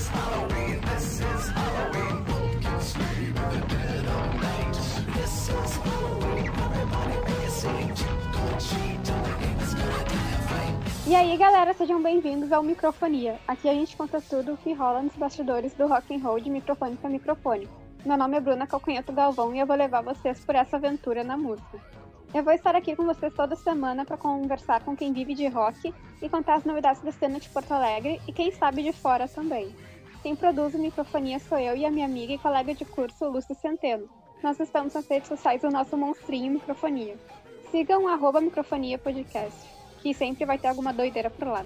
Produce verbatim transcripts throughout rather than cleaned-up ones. is Halloween, this is Halloween. Pumpkin can sleep with the dead all night. This is Halloween, everybody make a scene. E aí galera, sejam bem-vindos ao Microfonia. Aqui a gente conta tudo o que rola nos bastidores do rock and roll de microfone para microfone. Meu nome é Bruna Calcunheta Galvão e eu vou levar vocês por essa aventura na música. Eu vou estar aqui com vocês toda semana para conversar com quem vive de rock e contar as novidades da cena de Porto Alegre e quem sabe de fora também. Quem produz o Microfonia sou eu e a minha amiga e colega de curso, Lúcia Centeno. Nós estamos nas redes sociais do nosso monstrinho Microfonia. Sigam arroba Microfonia Podcast, que sempre vai ter alguma doideira por lá.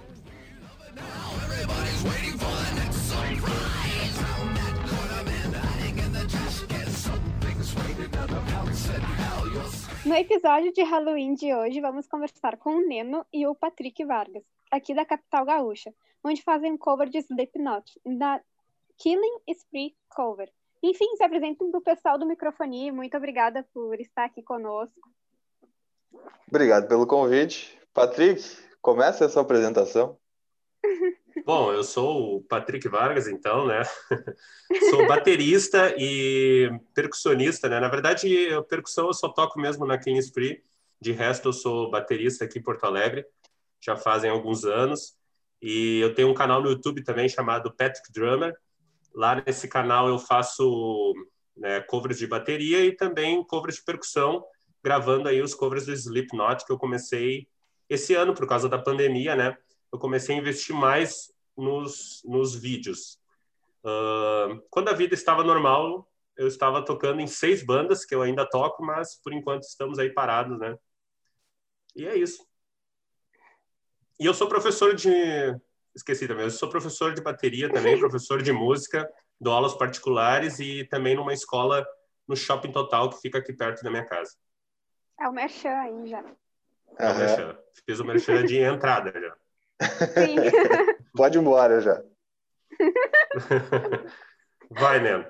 No episódio de Halloween de hoje, vamos conversar com o Neno e o Patrick Vargas, aqui da capital gaúcha, onde fazem um cover de Slipknot, da Killing Spree Cover. Enfim, se apresentem para o pessoal do Microfonia. Muito obrigada por estar aqui conosco. Obrigado pelo convite. Patrick, começa essa apresentação. Bom, eu sou o Patrick Vargas, então, né? Sou baterista e percussionista, né? Na verdade, eu, percussão eu só toco mesmo na Killing Spree. De resto, eu sou baterista aqui em Porto Alegre, já fazem alguns anos. E eu tenho um canal no YouTube também chamado Patrick Drummer. Lá nesse canal eu faço, né, covers de bateria e também covers de percussão, gravando aí os covers do Slipknot, que eu comecei esse ano, por causa da pandemia, né? Eu comecei a investir mais nos, nos vídeos. Uh, quando a vida estava normal, eu estava tocando em seis bandas, que eu ainda toco, mas por enquanto estamos aí parados, né? E é isso. E eu sou professor de... Esqueci também, eu sou professor de bateria também, professor de música, dou aulas particulares e também numa escola no Shopping Total, que fica aqui perto da minha casa. É o Merchan aí já. É o Merchan. Fiz o Merchan de entrada já. Sim. Pode ir embora já. Vai, Neno.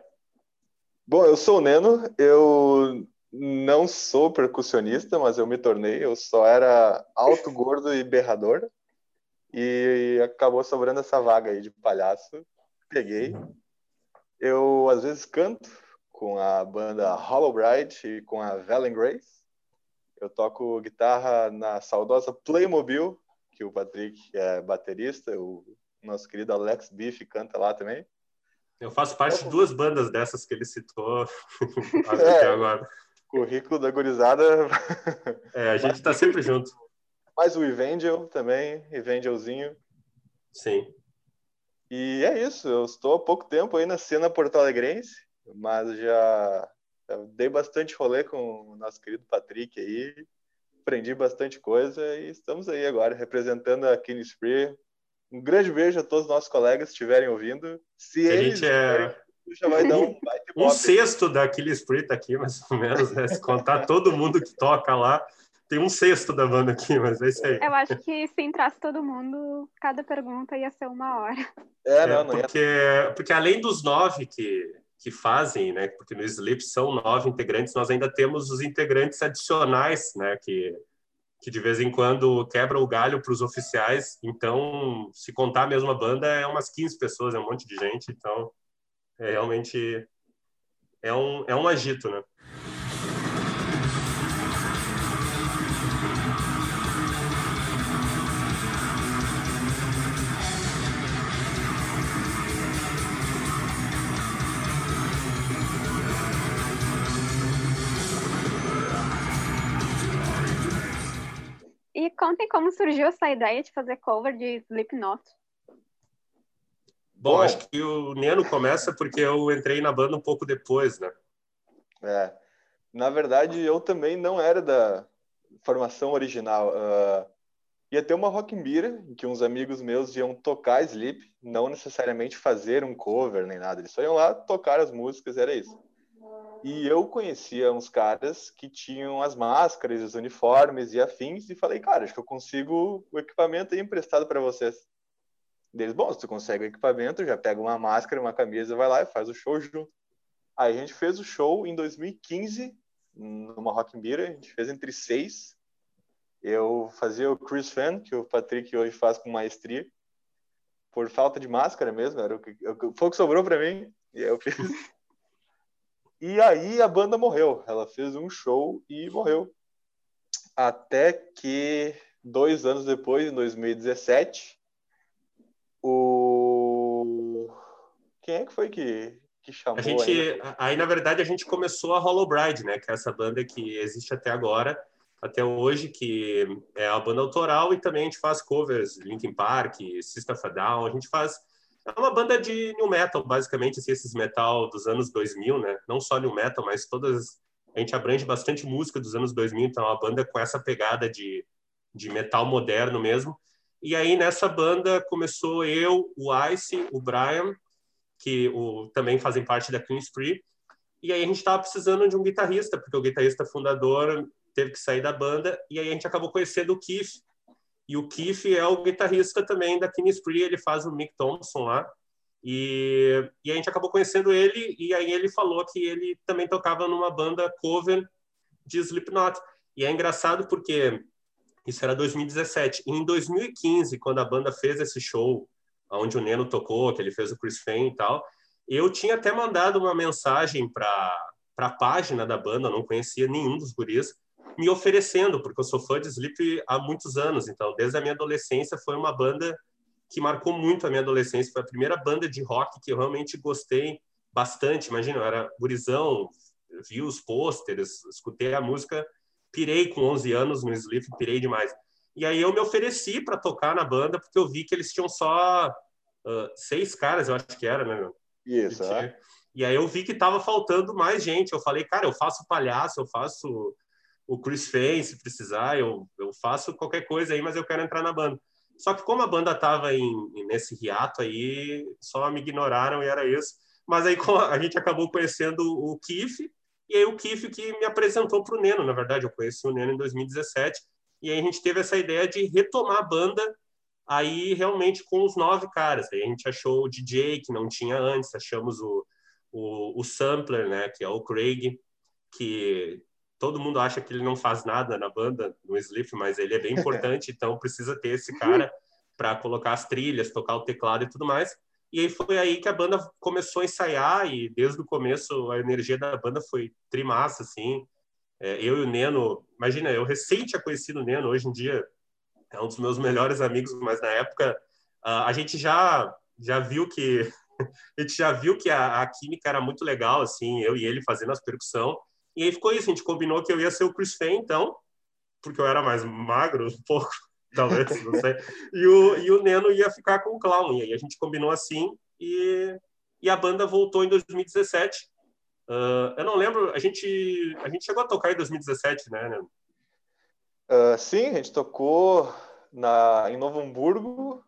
Bom, eu sou o Neno. Eu não sou percussionista, mas eu me tornei. Eu só era alto, gordo e berrador. E acabou sobrando essa vaga aí de palhaço. Peguei. Eu, às vezes, canto com a banda Hollow Bright e com a Velen Grace. Eu toco guitarra na saudosa Playmobil, que o Patrick é baterista, o nosso querido Alex Biff canta lá também. Eu faço parte de duas bandas dessas que ele citou até agora. Currículo da gurizada. É, a gente está sempre junto. Mas o Evangel também, Evangelzinho. Sim. E é isso, eu estou há pouco tempo aí na cena porto-alegrense, mas já, já dei bastante rolê com o nosso querido Patrick aí. Aprendi bastante coisa e estamos aí agora representando a Killing Spree. Um grande beijo a todos os nossos colegas que estiverem ouvindo. Se a eles gente é... já vai dar um baita um sexto da Killing Spree tá aqui, mais ou menos, né? Se contar todo mundo que toca lá, tem um sexto da banda aqui, mas é isso aí. Eu acho que se entrasse todo mundo, cada pergunta ia ser uma hora. É, não, não é porque, ia... porque além dos nove que... que fazem, né? Porque no Sleep são nove integrantes, nós ainda temos os integrantes adicionais, né? Que, que de vez em quando quebra o galho para os oficiais. Então, se contar a mesma banda, é umas quinze pessoas, é um monte de gente. Então, é realmente é um, é um agito, né? E contem como surgiu essa ideia de fazer cover de Slipknot. Bom, acho que o Neno começa porque eu entrei na banda um pouco depois, né? É. Na verdade, eu também não era da formação original. Uh, ia ter uma Rock in Beer, em que uns amigos meus iam tocar Sleep, não necessariamente fazer um cover nem nada. Eles só iam lá tocar as músicas, era isso. E eu conhecia uns caras que tinham as máscaras, os uniformes e afins, e falei, cara, acho que eu consigo o equipamento aí emprestado para vocês. Deles, bom, se tu consegue o equipamento, já pega uma máscara, uma camisa, vai lá e faz o show junto. Aí a gente fez o show em dois mil e quinze, numa Rock in Beer, a gente fez entre seis. Eu fazia o Chris Fehn, que o Patrick hoje faz com maestria. por falta de máscara mesmo, era o que, foi o que sobrou para mim, e eu fiz. E aí a banda morreu, ela fez um show e morreu. Até que dois anos depois, em dois mil e dezessete, o... quem é que foi que, que chamou? A gente, aí, na verdade, a gente começou a Hollow Bride, né? Que é essa banda que existe até agora, até hoje, que é a banda autoral, e também a gente faz covers, Linkin Park, Sister Fadal, a gente faz... É uma banda de new metal, basicamente, assim, esses metal dos anos dois mil, né? Não só new metal, mas todas... A gente abrange bastante música dos anos dois mil, então é uma banda com essa pegada de, de metal moderno mesmo. E aí, nessa banda, começou eu, o Ice, o Brian, que o, também fazem parte da Killing Spree. E aí a gente estava precisando de um guitarrista, porque o guitarrista fundador teve que sair da banda. E aí a gente acabou conhecendo o Keith. E o Keith é o guitarrista também da Killing Spree, ele faz o Mick Thompson lá. E, e a gente acabou conhecendo ele, e aí ele falou que ele também tocava numa banda cover de Slipknot. E é engraçado porque isso era dois mil e dezessete. E em dois mil e quinze, quando a banda fez esse show, onde o Neno tocou, que ele fez o Chris Fehn e tal, eu tinha até mandado uma mensagem para a página da banda, não conhecia nenhum dos guris, me oferecendo, porque eu sou fã de Sleep há muitos anos. Então, desde a minha adolescência, foi uma banda que marcou muito a minha adolescência. Foi a primeira banda de rock que eu realmente gostei bastante. Imagina, eu era gurizão, vi os pôsteres, escutei a música, pirei com onze anos no Sleep, pirei demais. E aí eu me ofereci para tocar na banda, porque eu vi que eles tinham só uh, seis caras, eu acho que era, né, meu? Isso, é. E aí eu vi que estava faltando mais gente. Eu falei, cara, eu faço palhaço, eu faço o Chris Fehn, se precisar, eu, eu faço qualquer coisa aí, mas eu quero entrar na banda. Só que como a banda estava nesse hiato aí, só me ignoraram e era isso. Mas aí a gente acabou conhecendo o Keith, e aí o Keith que me apresentou para o Neno. Na verdade, eu conheci o Neno em dois mil e dezessete, e aí a gente teve essa ideia de retomar a banda aí realmente com os nove caras. Aí a gente achou o D J, que não tinha antes, achamos o, o, o Sampler, né, que é o Craig, que... Todo mundo acha que ele não faz nada na banda, no Sleep, mas ele é bem importante, então precisa ter esse cara para colocar as trilhas, tocar o teclado e tudo mais. E aí foi aí que a banda começou a ensaiar, e desde o começo a energia da banda foi trimassa, assim. É, eu e o Neno... Imagina, eu recente tinha conhecido o Neno, hoje em dia é um dos meus melhores amigos, mas na época a, a gente já, já viu que... a gente já viu que a, a química era muito legal, assim, eu e ele fazendo as percussão. E aí ficou isso, a gente combinou que eu ia ser o Chris Fehn, então, porque eu era mais magro, um pouco, talvez, não sei, e o, e o Neno ia ficar com o Clown, e aí a gente combinou assim, e, e a banda voltou em dois mil e dezessete. Uh, eu não lembro, a gente, a gente chegou a tocar em dois mil e dezessete, né, Neno? Uh, sim, a gente tocou na, em Novo Hamburgo,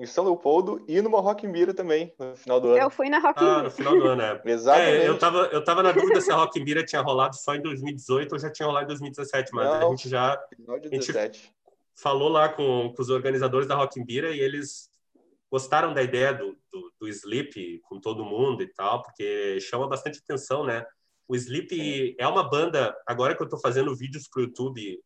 em São Leopoldo e numa Rock in Mira também, no final do ano. Eu fui na Rock in Mira. Ah, no final do ano, é. Exatamente. É, eu, tava, eu tava na dúvida se a Rock in Mira tinha rolado só em dois mil e dezoito ou já tinha rolado em dois mil e dezessete, mas não, a gente já... Final de dezessete. A gente falou lá com, com os organizadores da Rock in Mira e eles gostaram da ideia do, do, do Sleep com todo mundo e tal, porque chama bastante atenção, né? O Sleep é, é uma banda... Agora que eu tô fazendo vídeos pro YouTube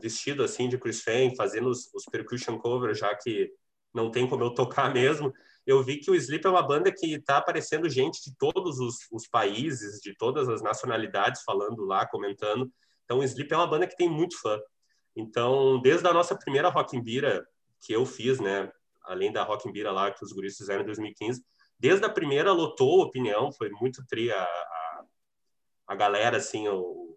vestido assim de Chris Fehn, fazendo os, os percussion covers, já que não tem como eu tocar mesmo, eu vi que o Sleep é uma banda que está aparecendo gente de todos os, os países, de todas as nacionalidades, falando lá, comentando. Então, o Sleep é uma banda que tem muito fã. Então, desde a nossa primeira Rock in Beer, que eu fiz, né, além da Rock in Beer lá, que os guris fizeram em dois mil e quinze, desde a primeira lotou a opinião, foi muito tri a, a, a galera, assim, o,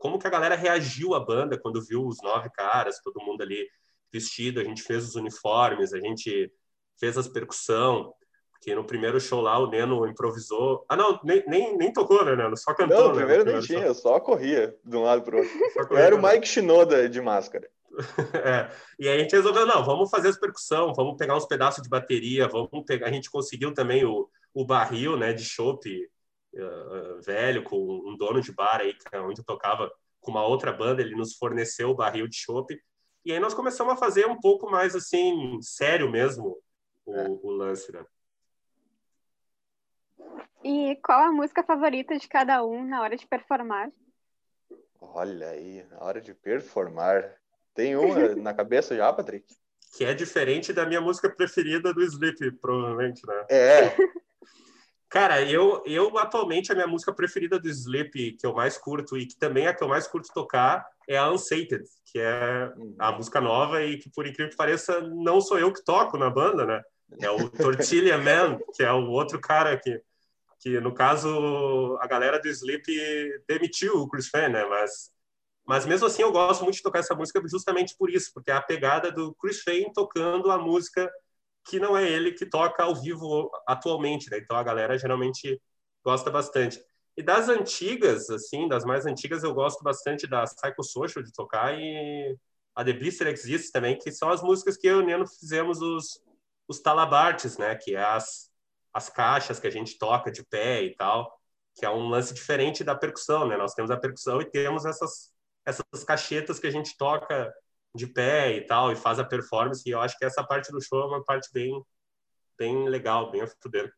como que a galera reagiu à banda quando viu os nove caras, todo mundo ali vestido, a gente fez os uniformes, a gente fez as percussão, porque no primeiro show lá o Neno improvisou. Ah, não, nem, nem, nem tocou, né, Neno? Só cantou, não, no primeiro né? No primeiro nem tinha, show. Eu só corria de um lado para o outro. Eu era o Mike Shinoda de máscara. É, e aí a gente resolveu, não, vamos fazer as percussão, vamos pegar uns pedaços de bateria, vamos pegar... A gente conseguiu também o, o barril, né, de chope uh, velho, com um dono de bar aí, onde eu tocava com uma outra banda, ele nos forneceu o barril de chope. E aí nós começamos a fazer um pouco mais, assim, sério mesmo o, é. o lance, né? E qual a música favorita de cada um na hora de performar? Olha aí, na hora de performar. Tem uma na cabeça já, Patrick? que é diferente da minha música preferida do Sleep, provavelmente, né? É. Cara, eu, eu atualmente a minha música preferida do Sleep, que eu mais curto e que também é a que eu mais curto tocar, é a Unsainted, que é a música nova e que, por incrível que pareça, não sou eu que toco na banda, né? É o Tortilla Man, que é o outro cara que, que no caso, a galera do Sleep demitiu o Chris Fehn, né? Mas, mas mesmo assim eu gosto muito de tocar essa música justamente por isso, porque é a pegada do Chris Fehn tocando a música que não é ele que toca ao vivo atualmente, né? Então a galera geralmente gosta bastante. E das antigas, assim, das mais antigas, eu gosto bastante da Psychosocial de tocar e a The Blister Exist também, que são as músicas que eu e o Neno fizemos os, os talabartes, né? Que é as, as caixas que a gente toca de pé e tal, que é um lance diferente da percussão, né? Nós temos a percussão e temos essas, essas caixetas que a gente toca de pé e tal, e faz a performance, e eu acho que essa parte do show é uma parte bem, bem legal, bem afudeira.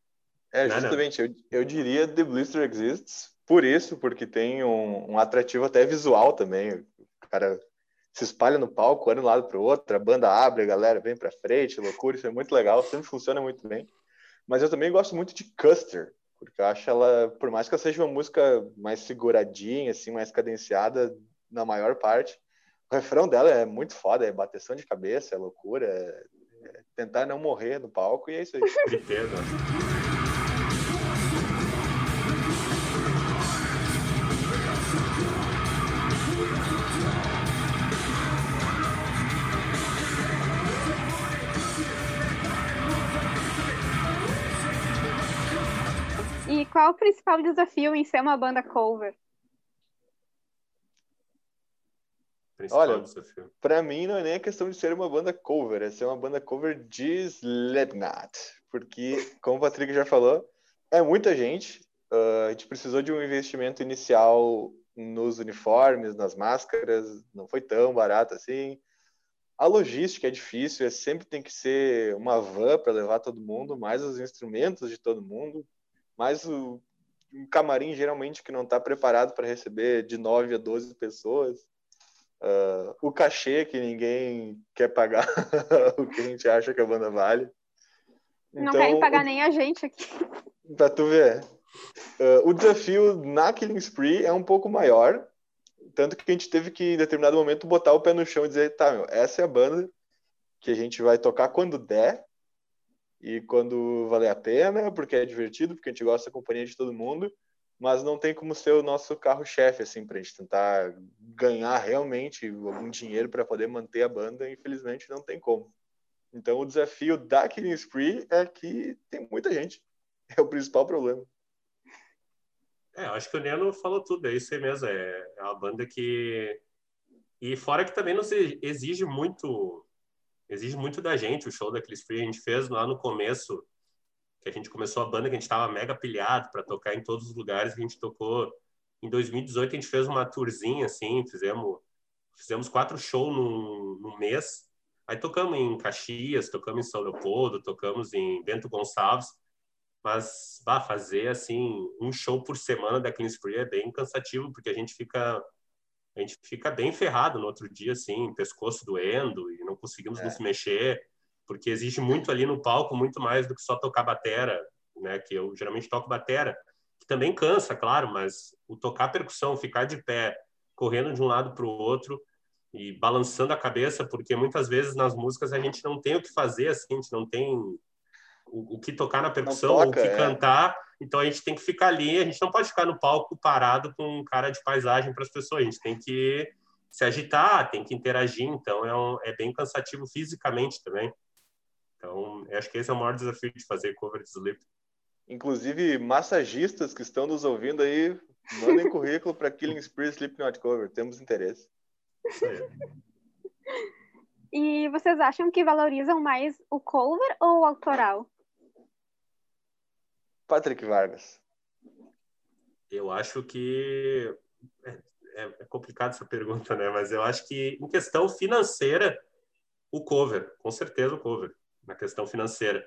É, justamente, eu, eu diria The Blister Exists por isso, porque tem um, um atrativo até visual também. O cara se espalha no palco, olha de um lado para o outro, a banda abre, a galera vem para frente, loucura, isso é muito legal, sempre funciona muito bem. Mas eu também gosto muito de Custer, porque eu acho ela, por mais que ela seja uma música mais seguradinha, assim, mais cadenciada, na maior parte, o refrão dela é muito foda, é bateção de cabeça, é loucura, é, é tentar não morrer no palco, e é isso aí. Que pena. E qual o principal desafio em ser uma banda cover? Olha, para mim não é nem a questão de ser uma banda cover, é ser uma banda cover de Slipknot, porque, como o Patrick já falou, é muita gente, uh, a gente precisou de um investimento inicial nos uniformes, nas máscaras, não foi tão barato assim, a logística é difícil, é, sempre tem que ser uma van para levar todo mundo, mais os instrumentos de todo mundo, mais o, um camarim geralmente que não está preparado para receber de nove a doze pessoas. Uh, o cachê que ninguém quer pagar o que a gente acha que a banda vale. Não então, querem pagar o... nem a gente aqui. Pra tu ver. Uh, o desafio na Killing Spree é um pouco maior, tanto que a gente teve que, em determinado momento, botar o pé no chão e dizer, tá, meu, essa é a banda que a gente vai tocar quando der e quando valer a pena, porque é divertido, porque a gente gosta da companhia de todo mundo. Mas não tem como ser o nosso carro-chefe, assim, pra gente tentar ganhar realmente algum dinheiro para poder manter a banda, infelizmente não tem como. Então o desafio da Killing Spree é que tem muita gente, é o principal problema. É, acho que o Neno falou tudo, é isso aí mesmo, é uma banda que... E fora que também nos exige muito, exige muito da gente o show da Killing Spree, a gente fez lá no começo... que a gente começou a banda, que a gente estava mega pilhado para tocar em todos os lugares que a gente tocou. Em dois mil e dezoito, a gente fez uma tourzinha, assim, fizemos, fizemos quatro shows num, num mês. Aí tocamos em Caxias, tocamos em São Leopoldo, tocamos em Bento Gonçalves. Mas, vá, fazer, assim, um show por semana da Killing Spree é bem cansativo, porque a gente fica, a gente fica bem ferrado no outro dia, assim, pescoço doendo e não conseguimos é. nos mexer. Porque existe muito ali no palco, muito mais do que só tocar batera, né? Que eu geralmente toco batera, que também cansa, claro, mas o tocar percussão, ficar de pé, correndo de um lado para o outro e balançando a cabeça, porque muitas vezes nas músicas a gente não tem o que fazer, assim, a gente não tem o, o que tocar na percussão, toca, ou o que é. cantar, então a gente tem que ficar ali, a gente não pode ficar no palco parado com um cara de paisagem para as pessoas, a gente tem que se agitar, tem que interagir, então é, um, é bem cansativo fisicamente também. Então, acho que esse é o maior desafio de fazer cover de Sleep. Inclusive, massagistas que estão nos ouvindo aí, mandem currículo para Killing Spree Slipknot Cover. Temos interesse. Isso aí. E vocês acham que valorizam mais o cover ou o autoral? Patrick Vargas. Eu acho que... É, é complicado essa pergunta, né? Mas eu acho que, em questão financeira, o cover. Com certeza o cover. Na questão financeira.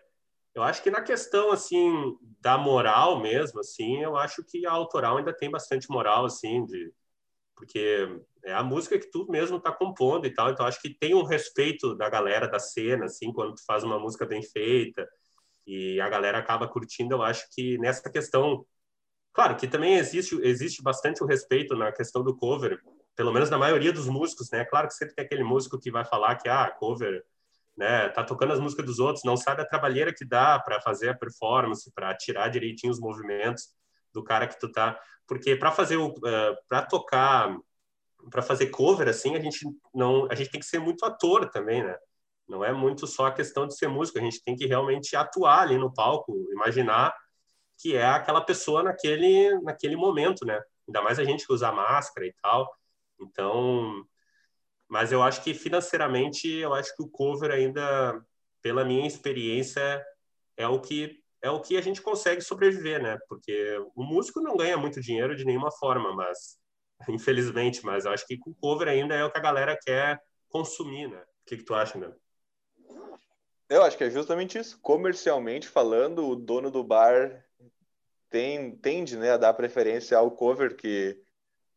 Eu acho que na questão, assim, da moral mesmo, assim, eu acho que a autoral ainda tem bastante moral, assim, de porque é a música que tu mesmo tá compondo e tal, então acho que tem um respeito da galera da cena, assim, quando tu faz uma música bem feita e a galera acaba curtindo, eu acho que nessa questão, claro que também existe, existe bastante o respeito na questão do cover, pelo menos na maioria dos músicos, né? Claro que sempre tem aquele músico que vai falar que, ah, cover, né, tá tocando as músicas dos outros, não sabe a trabalheira que dá para fazer a performance, para tirar direitinho os movimentos do cara que tu tá, porque para fazer o uh, para tocar, para fazer cover assim, a gente não, a gente tem que ser muito ator também, né? Não é muito só a questão de ser músico, a gente tem que realmente atuar ali no palco, imaginar que é aquela pessoa naquele naquele momento, né? Ainda mais a gente que usa máscara e tal. Então, mas eu acho que financeiramente, eu acho que o cover ainda, pela minha experiência, é o que é o que a gente consegue sobreviver, né? Porque o músico não ganha muito dinheiro de nenhuma forma, mas infelizmente, mas eu acho que o cover ainda é o que a galera quer consumir, né? O que que tu acha, né? Eu acho que é justamente isso. Comercialmente falando, o dono do bar tem, tende, né, a dar preferência ao cover, que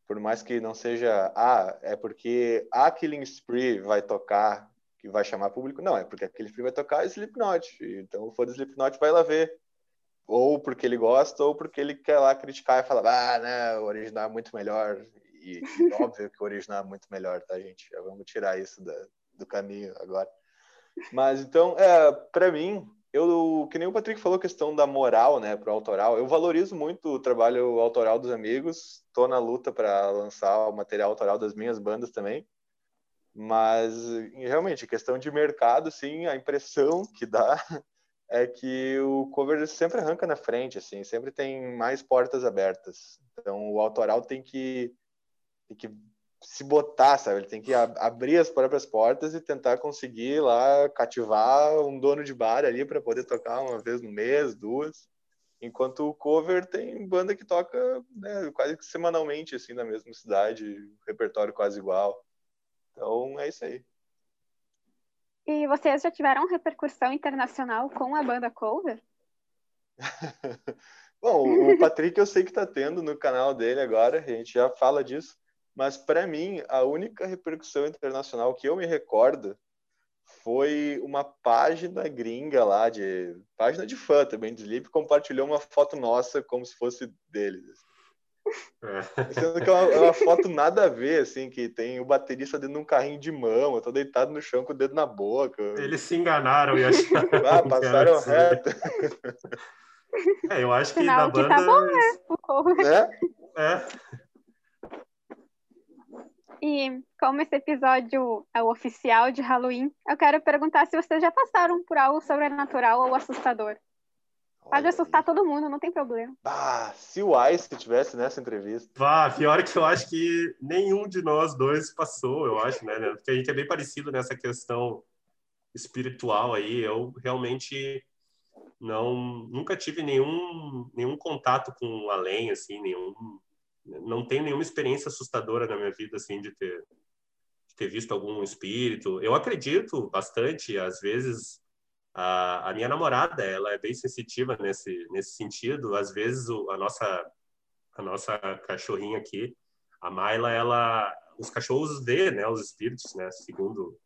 por mais que não seja, ah, é porque a Killing Spree vai tocar, que vai chamar público. Não, é porque a Killing Spree vai tocar Slipknot. Então, o fã do Slipknot vai lá ver. Ou porque ele gosta, ou porque ele quer lá criticar e falar, ah, não, o original é muito melhor. E, e óbvio que o original é muito melhor, tá, gente? Já vamos tirar isso da, do caminho agora. Mas então, é, para mim, eu, que nem o Patrick falou, questão da moral, né, pro autoral, eu valorizo muito o trabalho autoral dos amigos, tô na luta para lançar o material autoral das minhas bandas também, mas realmente, questão de mercado, sim, a impressão que dá é que o cover sempre arranca na frente, assim, sempre tem mais portas abertas, então o autoral tem que... Tem que se botar, sabe? Ele tem que ab- abrir as próprias portas e tentar conseguir lá cativar um dono de bar ali para poder tocar uma vez no mês, duas. Enquanto o cover tem banda que toca, né, quase que semanalmente, assim, na mesma cidade, repertório quase igual. Então, é isso aí. E vocês já tiveram repercussão internacional com a banda cover? Bom, o Patrick eu sei que tá tendo no canal dele agora, a gente já fala disso. Mas, para mim, a única repercussão internacional que eu me recordo foi uma página gringa lá, de página de fã também, de Sleep, compartilhou uma foto nossa como se fosse deles. Sendo que é uma, é uma foto nada a ver, assim, que tem o baterista dentro de um carrinho de mão, eu tô deitado no chão com o dedo na boca. Eles se enganaram e acharam... Ah, passaram reto. É, eu acho que final, na banda... Que tá bom, né? O cover. É? É. E como esse episódio é o oficial de Halloween, eu quero perguntar se vocês já passaram por algo sobrenatural ou assustador. Pode Olha assustar aí. Todo mundo, não tem problema. Ah, se o Ice tivesse nessa entrevista. Ah, pior que eu acho que nenhum de nós dois passou, eu acho, né? Porque a gente é bem parecido nessa questão espiritual aí. Eu realmente não, nunca tive nenhum, nenhum contato com o além, assim, nenhum... Não tenho nenhuma experiência assustadora na minha vida, assim, de ter, de ter visto algum espírito. Eu acredito bastante, às vezes, a, a minha namorada, ela é bem sensitiva nesse, nesse sentido. Às vezes, o, a, nossa, a nossa cachorrinha aqui, a Mayla, ela, os cachorros vê, né, os espíritos, né, segundo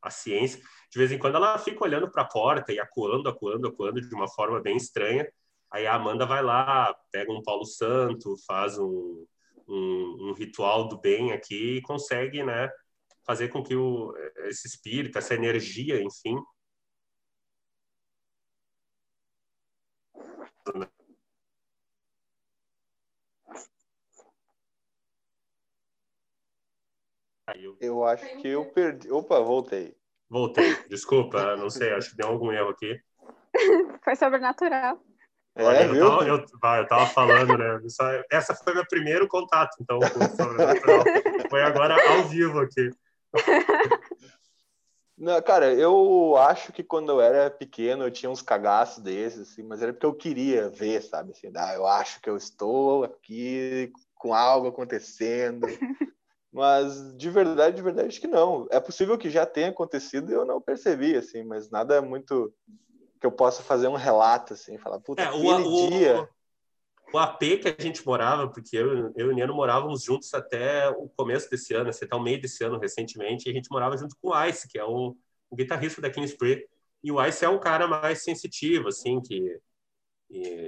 a ciência. De vez em quando, ela fica olhando para a porta e acuando, acuando, acuando de uma forma bem estranha. Aí a Amanda vai lá, pega um Paulo Santo, faz um, um, um ritual do bem aqui e consegue, né, fazer com que o, esse espírito, essa energia, enfim... Eu acho que eu perdi... Opa, voltei. Voltei, desculpa, não sei, acho que deu algum erro aqui. Foi sobrenatural. Olha, é, eu, viu? Tava, eu, eu tava falando, né? Essa, essa foi meu primeiro contato, então, foi agora ao vivo aqui. Não, cara, eu acho que quando eu era pequeno eu tinha uns cagaços desses, assim, mas era porque eu queria ver, sabe? Assim, ah, eu acho que eu estou aqui com algo acontecendo. Mas de verdade, de verdade, acho que não. É possível que já tenha acontecido e eu não percebi, assim, mas nada muito... que eu possa fazer um relato, assim, falar, puta, é, aquele o, o, dia... O A P que a gente morava, porque eu, eu e o Neno morávamos juntos até o começo desse ano, até o meio desse ano, recentemente, e a gente morava junto com o Ice, que é o, o guitarrista da Killing Spree. E o Ice é um cara mais sensitivo, assim, que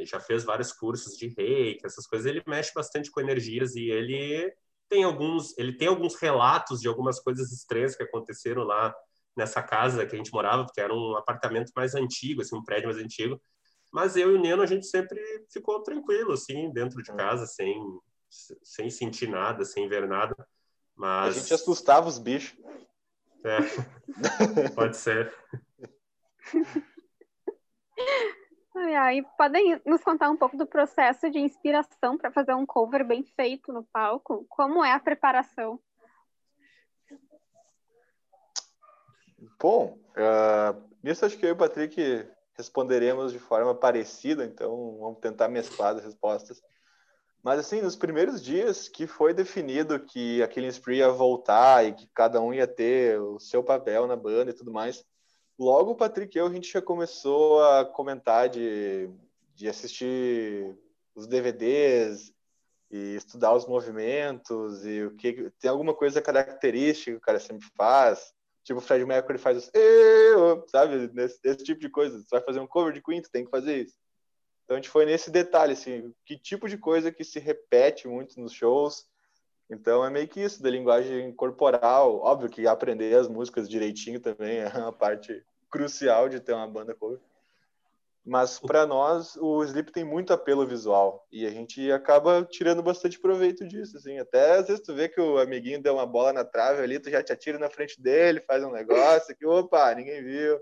já fez vários cursos de reiki, essas coisas. Ele mexe bastante com energias e ele tem alguns, ele tem alguns relatos de algumas coisas estranhas que aconteceram lá nessa casa que a gente morava, porque era um apartamento mais antigo, assim, um prédio mais antigo. Mas eu e o Neno, a gente sempre ficou tranquilo, assim, dentro de casa, sem, sem sentir nada, sem ver nada. Mas... a gente assustava os bichos. É, pode ser. Ai, ai, podem nos contar um pouco do processo de inspiração para fazer um cover bem feito no palco? Como é a preparação? Bom, uh, isso acho que eu e o Patrick responderemos de forma parecida, então vamos tentar mesclar as respostas. Mas assim, nos primeiros dias que foi definido que a Killing Spree ia voltar e que cada um ia ter o seu papel na banda e tudo mais, logo o Patrick e eu, a gente já começou a comentar de, de assistir os D V Ds e estudar os movimentos e o que tem alguma coisa característica que o cara sempre faz. Tipo, o Fred Mercury faz os... sabe? Nesse, esse tipo de coisa. Você vai fazer um cover de Queen, tem que fazer isso. Então, a gente foi nesse detalhe, assim. Que tipo de coisa que se repete muito nos shows? Então, é meio que isso, da linguagem corporal. Óbvio que aprender as músicas direitinho também é uma parte crucial de ter uma banda cover. Mas, para nós, o Sleep tem muito apelo visual. E a gente acaba tirando bastante proveito disso, assim. Até, às vezes, tu vê que o amiguinho deu uma bola na trave ali, tu já te atira na frente dele, faz um negócio que, opa, ninguém viu.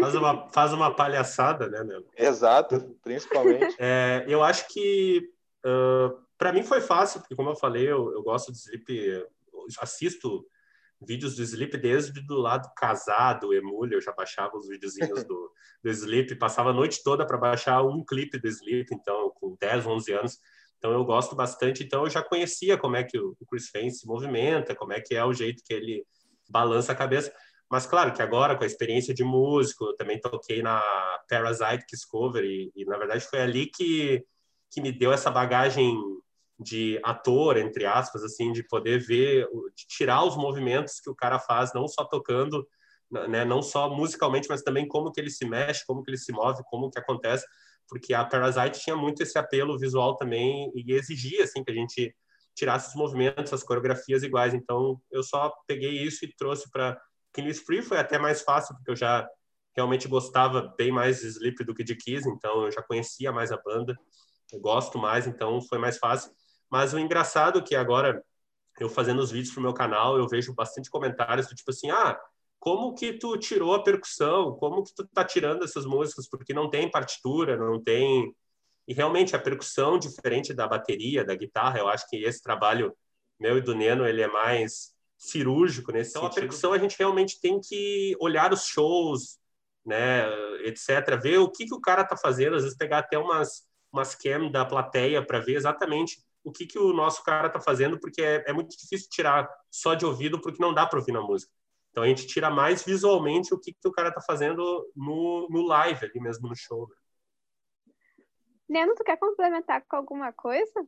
Faz uma, faz uma palhaçada, né, meu? Exato, principalmente. É, eu acho que, uh, para mim, foi fácil, porque, como eu falei, eu, eu gosto do Sleep, assisto vídeos do Sleep desde do lado casado, Emulha, eu já baixava os videozinhos do, do Sleep, passava a noite toda para baixar um clipe do Sleep, então, com dez, onze anos, então eu gosto bastante, então eu já conhecia como é que o Chris Fehn se movimenta, como é que é o jeito que ele balança a cabeça, mas claro que agora, com a experiência de músico, eu também toquei na Parasite Kiss Cover, e, e na verdade foi ali que, que me deu essa bagagem de ator, entre aspas, assim, de poder ver, de tirar os movimentos que o cara faz, não só tocando, né, não só musicalmente, mas também como que ele se mexe, como que ele se move, como que acontece, porque a Parasite tinha muito esse apelo visual também e exigia, assim, que a gente tirasse os movimentos, as coreografias iguais, então eu só peguei isso e trouxe para Killing Spree, foi até mais fácil, porque eu já realmente gostava bem mais de Sleep do que de Kiss, então eu já conhecia mais a banda, eu gosto mais, então foi mais fácil. Mas o engraçado é que agora, eu fazendo os vídeos pro meu canal, eu vejo bastante comentários do tipo assim, ah, como que tu tirou a percussão? Como que tu tá tirando essas músicas? Porque não tem partitura, não tem... E realmente a percussão, diferente da bateria, da guitarra, eu acho que esse trabalho meu e do Neno, ele é mais cirúrgico nesse sentido. Então a percussão a gente realmente tem que olhar os shows, né, etcétera. Ver o que, que o cara tá fazendo, às vezes pegar até umas, umas cam da plateia para ver exatamente... o que, que o nosso cara está fazendo, porque é, é muito difícil tirar só de ouvido, porque não dá para ouvir na música. Então, a gente tira mais visualmente o que, que o cara está fazendo no, no live, ali mesmo, no show. Neno, tu quer complementar com alguma coisa?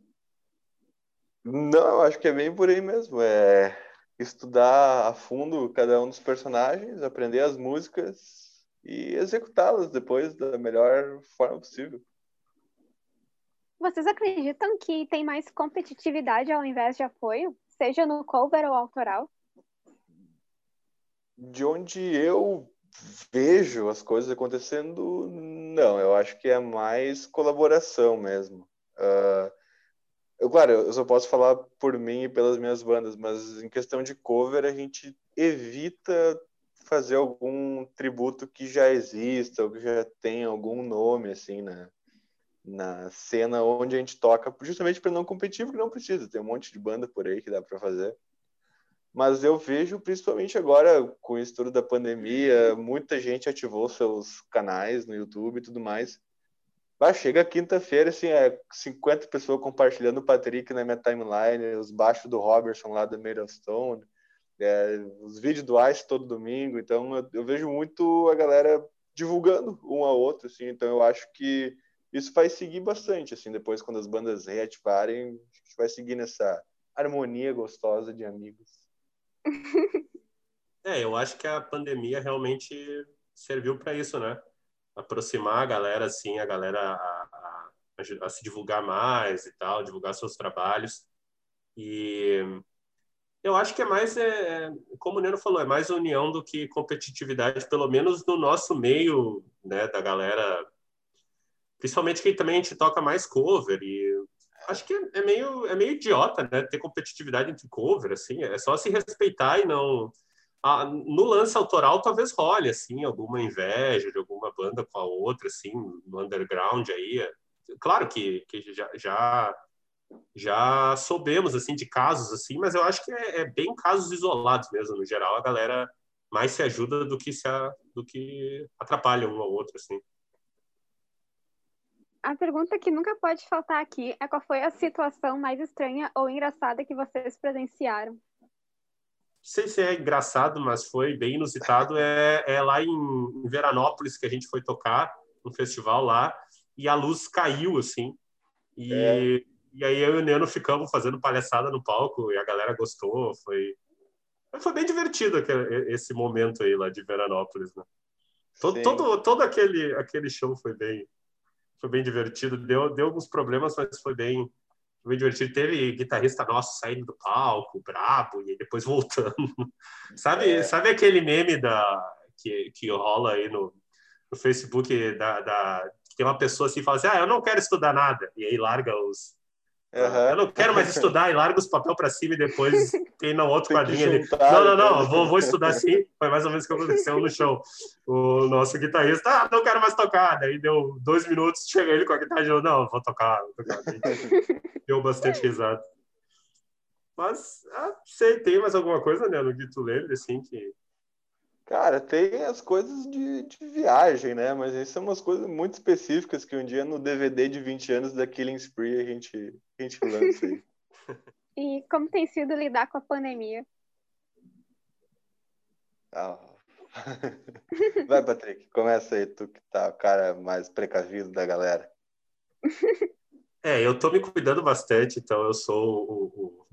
Não, acho que é bem por aí mesmo. É estudar a fundo cada um dos personagens, aprender as músicas e executá-las depois da melhor forma possível. Vocês acreditam que tem mais competitividade ao invés de apoio? Seja no cover ou autoral? De onde eu vejo as coisas acontecendo, não. Eu acho que é mais colaboração mesmo. Uh, eu, claro, eu só posso falar por mim e pelas minhas bandas, mas em questão de cover, a gente evita fazer algum tributo que já exista ou que já tenha algum nome, assim, né? Na cena onde a gente toca, justamente para não competir, porque não precisa, tem um monte de banda por aí que dá para fazer. Mas eu vejo, principalmente agora, com o estouro da pandemia, muita gente ativou seus canais no YouTube e tudo mais. Ah, chega quinta-feira, assim, é cinquenta pessoas compartilhando o Patrick na minha timeline, os baixos do Robertson lá da Meirostone, é, os vídeos do Ice todo domingo. Então eu, eu vejo muito a galera divulgando um ao outro, assim, então eu acho que isso vai seguir bastante, assim, depois quando as bandas reativarem, a gente vai seguir nessa harmonia gostosa de amigos. É, eu acho que a pandemia realmente serviu para isso, né? Aproximar a galera, assim, a galera a, a, a se divulgar mais e tal, divulgar seus trabalhos. E eu acho que é mais, é, como o Neno falou, é mais união do que competitividade, pelo menos no nosso meio, né, da galera. Principalmente que também a gente toca mais cover e acho que é meio, é meio idiota, né, ter competitividade entre cover, assim, é só se respeitar e não... Ah, no lance autoral talvez role, assim, alguma inveja de alguma banda com a outra, assim, no underground aí. Claro que, que já, já, já soubemos, assim, de casos, assim, mas eu acho que é, é bem casos isolados mesmo. No geral, a galera mais se ajuda do que, se a, do que atrapalha um ao outro, assim. A pergunta que nunca pode faltar aqui é qual foi a situação mais estranha ou engraçada que vocês presenciaram? Não sei se é engraçado, mas foi bem inusitado. É, é lá em Veranópolis que a gente foi tocar, um festival lá, e a luz caiu, assim. E, é. e aí eu e o Neno ficamos fazendo palhaçada no palco e a galera gostou. Foi, foi bem divertido aquele, esse momento aí lá de Veranópolis, né? Todo, todo, todo aquele, aquele show foi bem... Foi bem divertido, deu, deu alguns problemas, mas foi bem, foi bem divertido. Teve guitarrista nosso saindo do palco, brabo, e depois voltando. Sabe, é. sabe aquele meme da, que, que rola aí no, no Facebook, da, da, que tem uma pessoa assim que fala assim, ah, eu não quero estudar nada, e aí larga os... Uhum. Eu não quero mais estudar, e larga os papel para cima e depois tem na outra quadrinha ali. Não, não, não, vou, vou estudar sim. Foi mais ou menos o que aconteceu no show. O nosso guitarrista, ah, não quero mais tocar. Daí deu dois minutos, cheguei ele com a guitarra e eu, não, vou tocar. Vou tocar. Deu bastante risada. Mas, ah, sei, tem mais alguma coisa, né, no que tu lembra, assim, que... Cara, tem as coisas de, de viagem, né? Mas essas são umas coisas muito específicas que um dia no D V D de vinte anos da Killing Spree a gente, a gente lança aí. E como tem sido lidar com a pandemia? Ah. Vai, Patrick, começa aí, tu que tá o cara mais precavido da galera. É, eu tô me cuidando bastante, então eu sou o... o...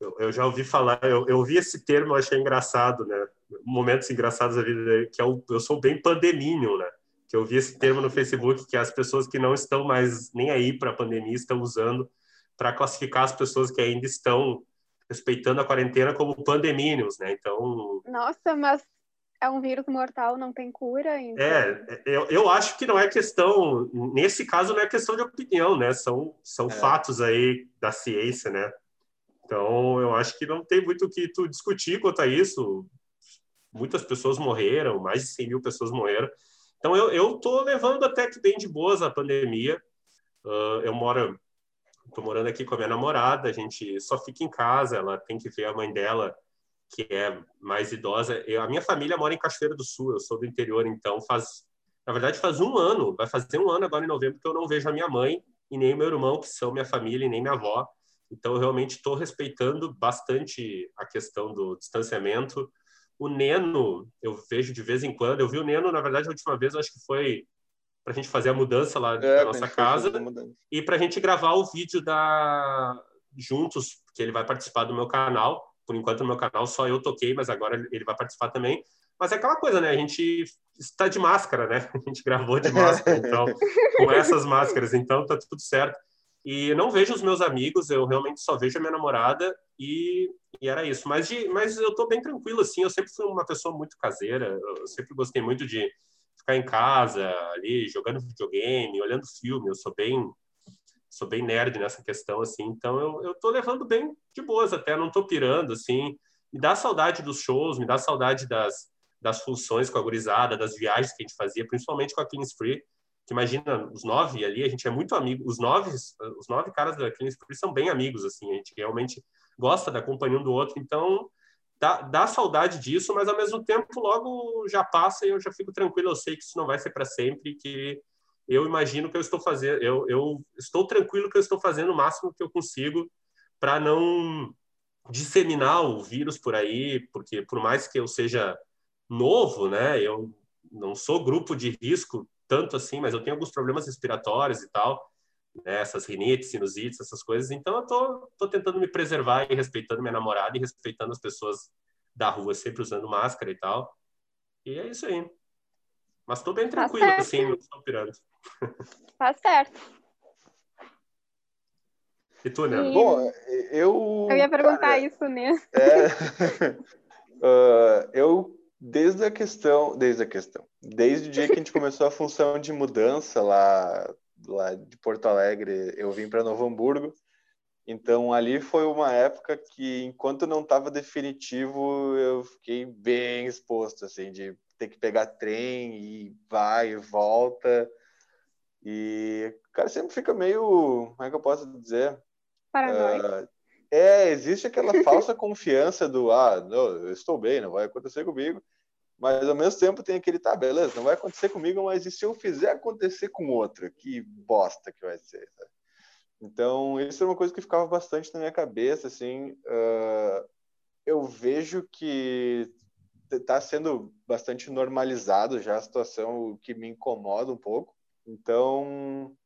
Eu, eu já ouvi falar, eu, eu ouvi esse termo, eu achei engraçado, né? Momentos engraçados da vida, que eu, eu sou bem pandemínio, né? Que eu vi esse termo no Facebook, que as pessoas que não estão mais nem aí para a pandemia estão usando para classificar as pessoas que ainda estão respeitando a quarentena como pandemínios, né? Então... Nossa, mas é um vírus mortal, não tem cura, então... É, eu, eu acho que não é questão... Nesse caso, não é questão de opinião, né? São, são é. fatos aí da ciência, né? Então, eu acho que não tem muito o que tu discutir quanto a isso. Muitas pessoas morreram, mais de cem mil pessoas morreram. Então, eu eu tô levando até que bem de boas a pandemia. Uh, eu moro, tô morando aqui com a minha namorada, a gente só fica em casa, ela tem que ver a mãe dela, que é mais idosa. Eu, a minha família mora em Cachoeira do Sul, eu sou do interior, então faz... Na verdade, faz um ano, vai fazer um ano agora em novembro que eu não vejo a minha mãe e nem o meu irmão, que são minha família, e nem minha avó. Então, eu realmente estou respeitando bastante a questão do distanciamento. O Neno, eu vejo de vez em quando. Eu vi o Neno, na verdade, a última vez, eu acho que foi para a gente fazer a mudança lá da é, nossa casa e para a gente gravar o vídeo da juntos, que ele vai participar do meu canal. Por enquanto, no meu canal só eu toquei, mas agora ele vai participar também. Mas é aquela coisa, né? A gente está de máscara, né? A gente gravou de máscara, então, com essas máscaras. Então, tá tudo certo. E não vejo os meus amigos, eu realmente só vejo a minha namorada e, e era isso. Mas, de, mas eu tô bem tranquilo, assim, eu sempre fui uma pessoa muito caseira, eu sempre gostei muito de ficar em casa, ali, jogando videogame, olhando filme, eu sou bem, sou bem nerd nessa questão, assim, então eu, eu tô levando bem de boas até, não tô pirando, assim, me dá saudade dos shows, me dá saudade das, das funções com a gurizada, das viagens que a gente fazia, principalmente com a Killing Spree. Imagina, os nove ali, a gente é muito amigo. Os nove, os nove caras da Killing Spree são bem amigos, assim. A gente realmente gosta da companhia um do outro. Então, dá, dá saudade disso, mas ao mesmo tempo logo já passa e eu já fico tranquilo. Eu sei que isso não vai ser para sempre, que eu imagino que eu estou fazendo... Eu, eu estou tranquilo que eu estou fazendo o máximo que eu consigo para não disseminar o vírus por aí, porque por mais que eu seja novo, né? Eu não sou grupo de risco tanto assim, mas eu tenho alguns problemas respiratórios e tal, né? Essas rinites, sinusites, essas coisas. Então eu tô, tô tentando me preservar e respeitando minha namorada e respeitando as pessoas da rua, sempre usando máscara e tal. E é isso aí. Mas tô bem tranquilo, tá assim, não estou pirando. Tá certo. E tu, Neno? Bom, eu... Eu ia perguntar, cara, isso, né? É, uh, eu, desde a questão... Desde a questão. Desde o dia que a gente começou a função de mudança lá, lá de Porto Alegre, eu vim para Novo Hamburgo. Então, ali foi uma época que, enquanto não estava definitivo, eu fiquei bem exposto, assim, de ter que pegar trem e vai e volta. E, cara, sempre fica meio... Como é que eu posso dizer? Paranoico. Uh, é, existe aquela falsa confiança do, ah, não, eu estou bem, não vai acontecer comigo. Mas, ao mesmo tempo, tem aquele, tá, beleza, não vai acontecer comigo, mas e se eu fizer acontecer com outro? Que bosta que vai ser, sabe? Então, isso é uma coisa que ficava bastante na minha cabeça, assim. Uh, eu vejo que está sendo bastante normalizado já a situação, o que me incomoda um pouco. Então,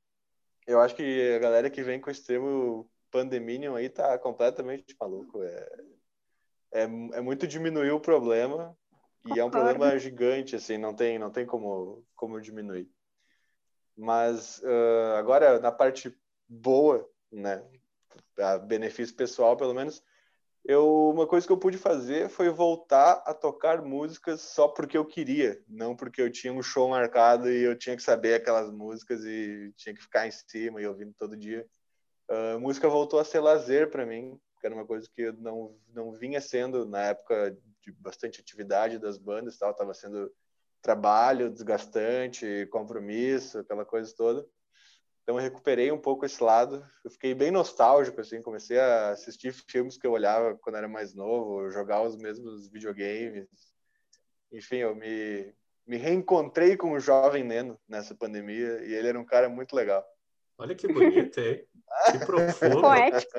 eu acho que a galera que vem com o extremo pandeminium aí tá completamente maluco. É, é, é muito diminuir o problema, e é um problema gigante, assim, não tem, não tem como, como diminuir. Mas, uh, agora, na parte boa, né, a benefício pessoal, pelo menos, eu, uma coisa que eu pude fazer foi voltar a tocar músicas só porque eu queria, não porque eu tinha um show marcado e eu tinha que saber aquelas músicas e tinha que ficar em cima e ouvindo todo dia. Uh, música voltou a ser lazer para mim, que era uma coisa que eu não, não vinha sendo na época de bastante atividade das bandas, tal, tava sendo trabalho desgastante, compromisso, aquela coisa toda. Então eu recuperei um pouco esse lado. Eu fiquei bem nostálgico, assim, comecei a assistir filmes que eu olhava quando era mais novo, jogar os mesmos videogames. Enfim, eu me, me reencontrei com o jovem Neno nessa pandemia, e ele era um cara muito legal. Olha que bonito, hein? Que profundo. Poético.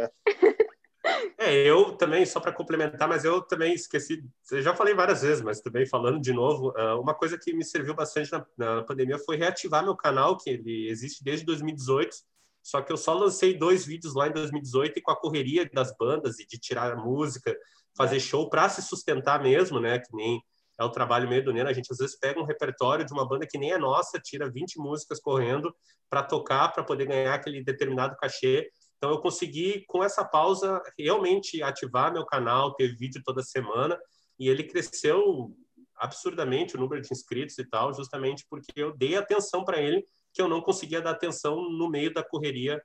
É, eu também, só para complementar, mas eu também esqueci, eu já falei várias vezes, mas também falando de novo, uma coisa que me serviu bastante na, na pandemia foi reativar meu canal, que ele existe desde dois mil e dezoito, só que eu só lancei dois vídeos lá em dois mil e dezoito, e com a correria das bandas e de tirar música, fazer show para se sustentar mesmo, né, que nem é o trabalho meio do Neno, a gente às vezes pega um repertório de uma banda que nem é nossa, tira vinte músicas correndo para tocar, para poder ganhar aquele determinado cachê. Então, eu consegui, com essa pausa, realmente ativar meu canal, ter vídeo toda semana, e ele cresceu absurdamente, o número de inscritos e tal, justamente porque eu dei atenção para ele, que eu não conseguia dar atenção no meio da correria,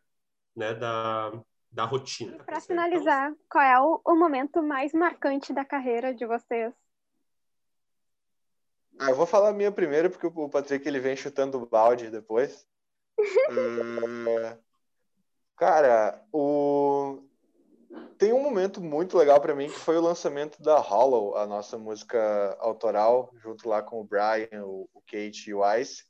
né, da, da rotina. E para finalizar, então, qual é o, o momento mais marcante da carreira de vocês? Ah, eu vou falar a minha primeiro, porque o Patrick ele vem chutando o balde depois. uh... Cara, o... tem um momento muito legal para mim, que foi o lançamento da Hollow, a nossa música autoral, junto lá com o Brian, o Kate e o Ice,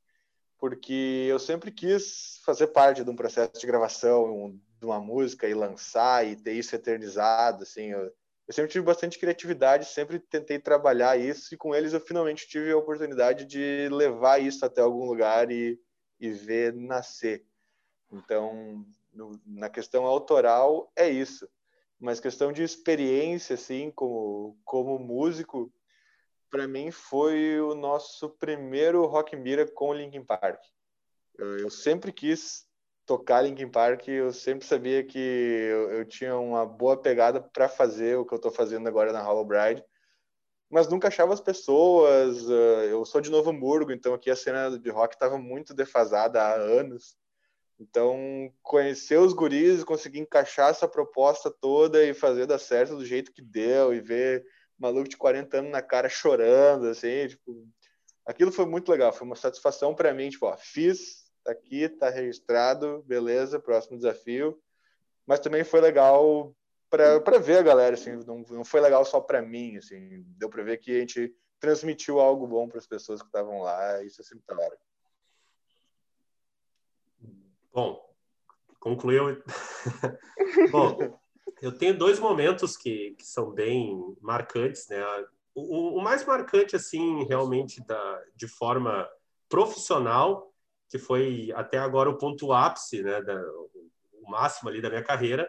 porque eu sempre quis fazer parte de um processo de gravação, de uma música, e lançar, e ter isso eternizado, assim. Eu, eu sempre tive bastante criatividade, sempre tentei trabalhar isso, e com eles eu finalmente tive a oportunidade de levar isso até algum lugar e, e ver nascer. Então... na questão autoral, é isso. Mas questão de experiência, assim, como, como músico, para mim foi o nosso primeiro Rock in Mira com Linkin Park. Eu, eu sempre quis tocar Linkin Park, eu sempre sabia que eu, eu tinha uma boa pegada para fazer o que eu estou fazendo agora na Hollow Bride, mas nunca achava as pessoas. Eu sou de Novo Hamburgo, então aqui a cena de rock estava muito defasada há anos. Então, conhecer os guris, conseguir encaixar essa proposta toda e fazer dar certo do jeito que deu, e ver maluco de quarenta anos na cara chorando, assim, tipo, aquilo foi muito legal, foi uma satisfação para mim, tipo, ó, fiz, tá aqui, tá registrado, beleza, próximo desafio. Mas também foi legal para ver a galera, assim, não, não foi legal só para mim, assim, deu para ver que a gente transmitiu algo bom para as pessoas que estavam lá, isso é sempre da hora. Bom, concluiu. Bom, eu tenho dois momentos que, que são bem marcantes, né? O, o mais marcante, assim, realmente da, de forma profissional, que foi até agora o ponto ápice, né, da, o máximo ali da minha carreira,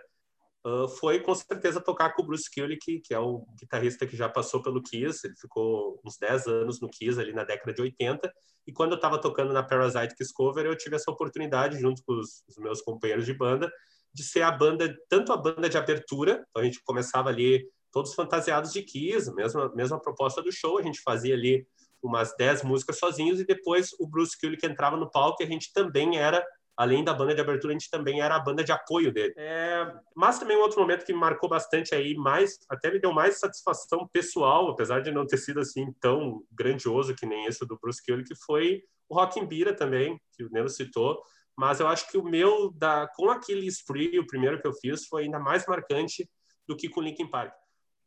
uh, foi com certeza tocar com o Bruce Kulick, que é o guitarrista que já passou pelo Kiss. Ele ficou uns dez anos no Kiss, ali na década de oitenta, e quando eu estava tocando na Parasite Kiss Cover, eu tive essa oportunidade, junto com os, os meus companheiros de banda, de ser a banda, tanto a banda de abertura, então a gente começava ali todos fantasiados de Kiss, mesma, mesma proposta do show, a gente fazia ali umas dez músicas sozinhos, e depois o Bruce Kulick entrava no palco e a gente também era, além da banda de abertura, a gente também era a banda de apoio dele. É, mas também um outro momento que me marcou bastante aí, mais, até me deu mais satisfação pessoal, apesar de não ter sido assim tão grandioso que nem esse do Bruce Kulick, que foi o Rock in Beer também, que o Neno citou, mas eu acho que o meu, da, com aquele Spree, o primeiro que eu fiz, foi ainda mais marcante do que com Linkin Park.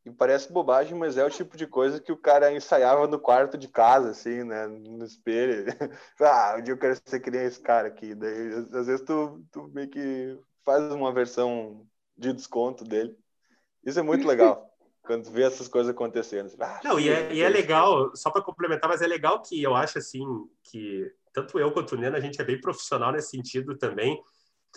E parece bobagem, mas é o tipo de coisa que o cara ensaiava no quarto de casa, assim, né? No espelho. Ah, um dia eu quero ser que nem esse cara aqui. Daí, às vezes tu, tu meio que faz uma versão de desconto dele. Isso é muito legal, quando vê essas coisas acontecendo. Ah, não, e é, e é legal, só para complementar, mas é legal que eu acho, assim, que tanto eu quanto o Neno, a gente é bem profissional nesse sentido também,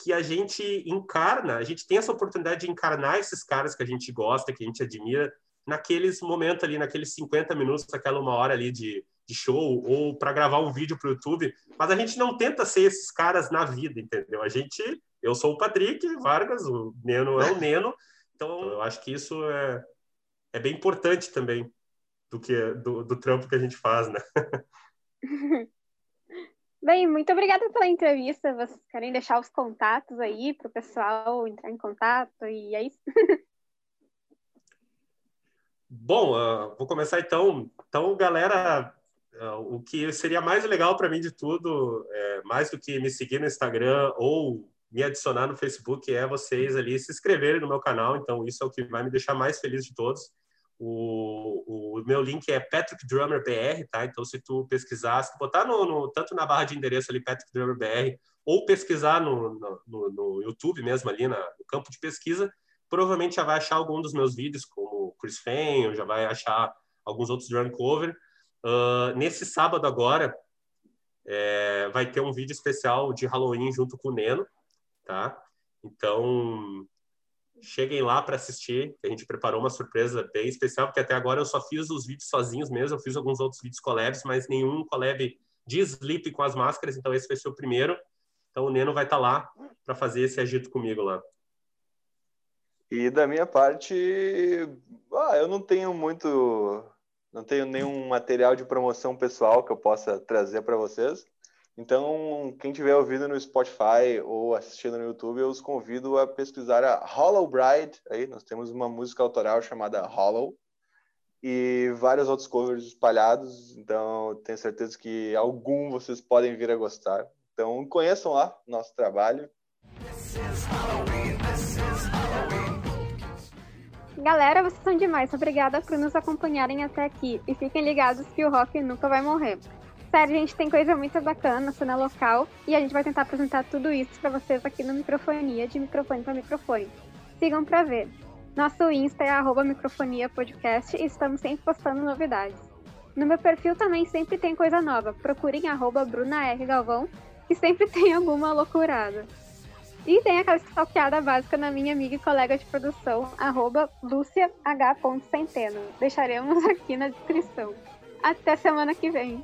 que a gente encarna, a gente tem essa oportunidade de encarnar esses caras que a gente gosta, que a gente admira, naqueles momentos ali, naqueles cinquenta minutos, aquela uma hora ali de, de show, ou para gravar um vídeo para o YouTube, mas a gente não tenta ser esses caras na vida, entendeu? A gente, eu sou o Patrick Vargas, o Neno é o Neno, então eu acho que isso é, é bem importante também, do, que, do, do trampo que a gente faz, né? Bem, muito obrigada pela entrevista. Vocês querem deixar os contatos aí para o pessoal entrar em contato? E é isso. Bom, uh, vou começar então. Então, galera, uh, o que seria mais legal para mim de tudo, é, mais do que me seguir no Instagram ou me adicionar no Facebook, é vocês ali se inscreverem no meu canal. Então, isso é o que vai me deixar mais feliz de todos. O, o meu link é Patrick Drummer B R, tá? Então, se tu pesquisar, se tu botar no, no, tanto na barra de endereço ali, Patrick Drummer B R, ou pesquisar no, no, no YouTube mesmo ali, na, no campo de pesquisa, provavelmente já vai achar algum dos meus vídeos, como Chris Fehn, ou já vai achar alguns outros drum cover. Uh, nesse sábado agora, é, vai ter um vídeo especial de Halloween junto com o Neno, tá? Então, cheguem lá para assistir, que a gente preparou uma surpresa bem especial, porque até agora eu só fiz os vídeos sozinhos mesmo, eu fiz alguns outros vídeos collabs, mas nenhum collab de Sleep com as máscaras, então esse vai ser o primeiro. Então o Neno vai estar tá lá para fazer esse agito comigo lá. E da minha parte, ah, eu não tenho muito, não tenho nenhum material de promoção pessoal que eu possa trazer para vocês. Então, quem tiver ouvindo no Spotify ou assistindo no YouTube, eu os convido a pesquisar a Hollow Bride. Aí nós temos uma música autoral chamada Hollow e vários outros covers espalhados. Então, tenho certeza que algum vocês podem vir a gostar. Então, conheçam lá nosso trabalho. This is Halloween, this is Halloween. Galera, vocês são demais. Obrigada por nos acompanharem até aqui. E fiquem ligados que o rock nunca vai morrer. Sério, gente, tem coisa muito bacana, cena local, e a gente vai tentar apresentar tudo isso pra vocês aqui no Microfonia, de microfone pra microfone. Sigam pra ver. Nosso Insta é arroba Microfonia Podcast e estamos sempre postando novidades. No meu perfil também sempre tem coisa nova. Procurem arroba Bruna R. Galvão, que sempre tem alguma loucurada. E tem aquela stalkeada básica na minha amiga e colega de produção, arroba Lúcia H. Centeno. Deixaremos aqui na descrição. Até semana que vem.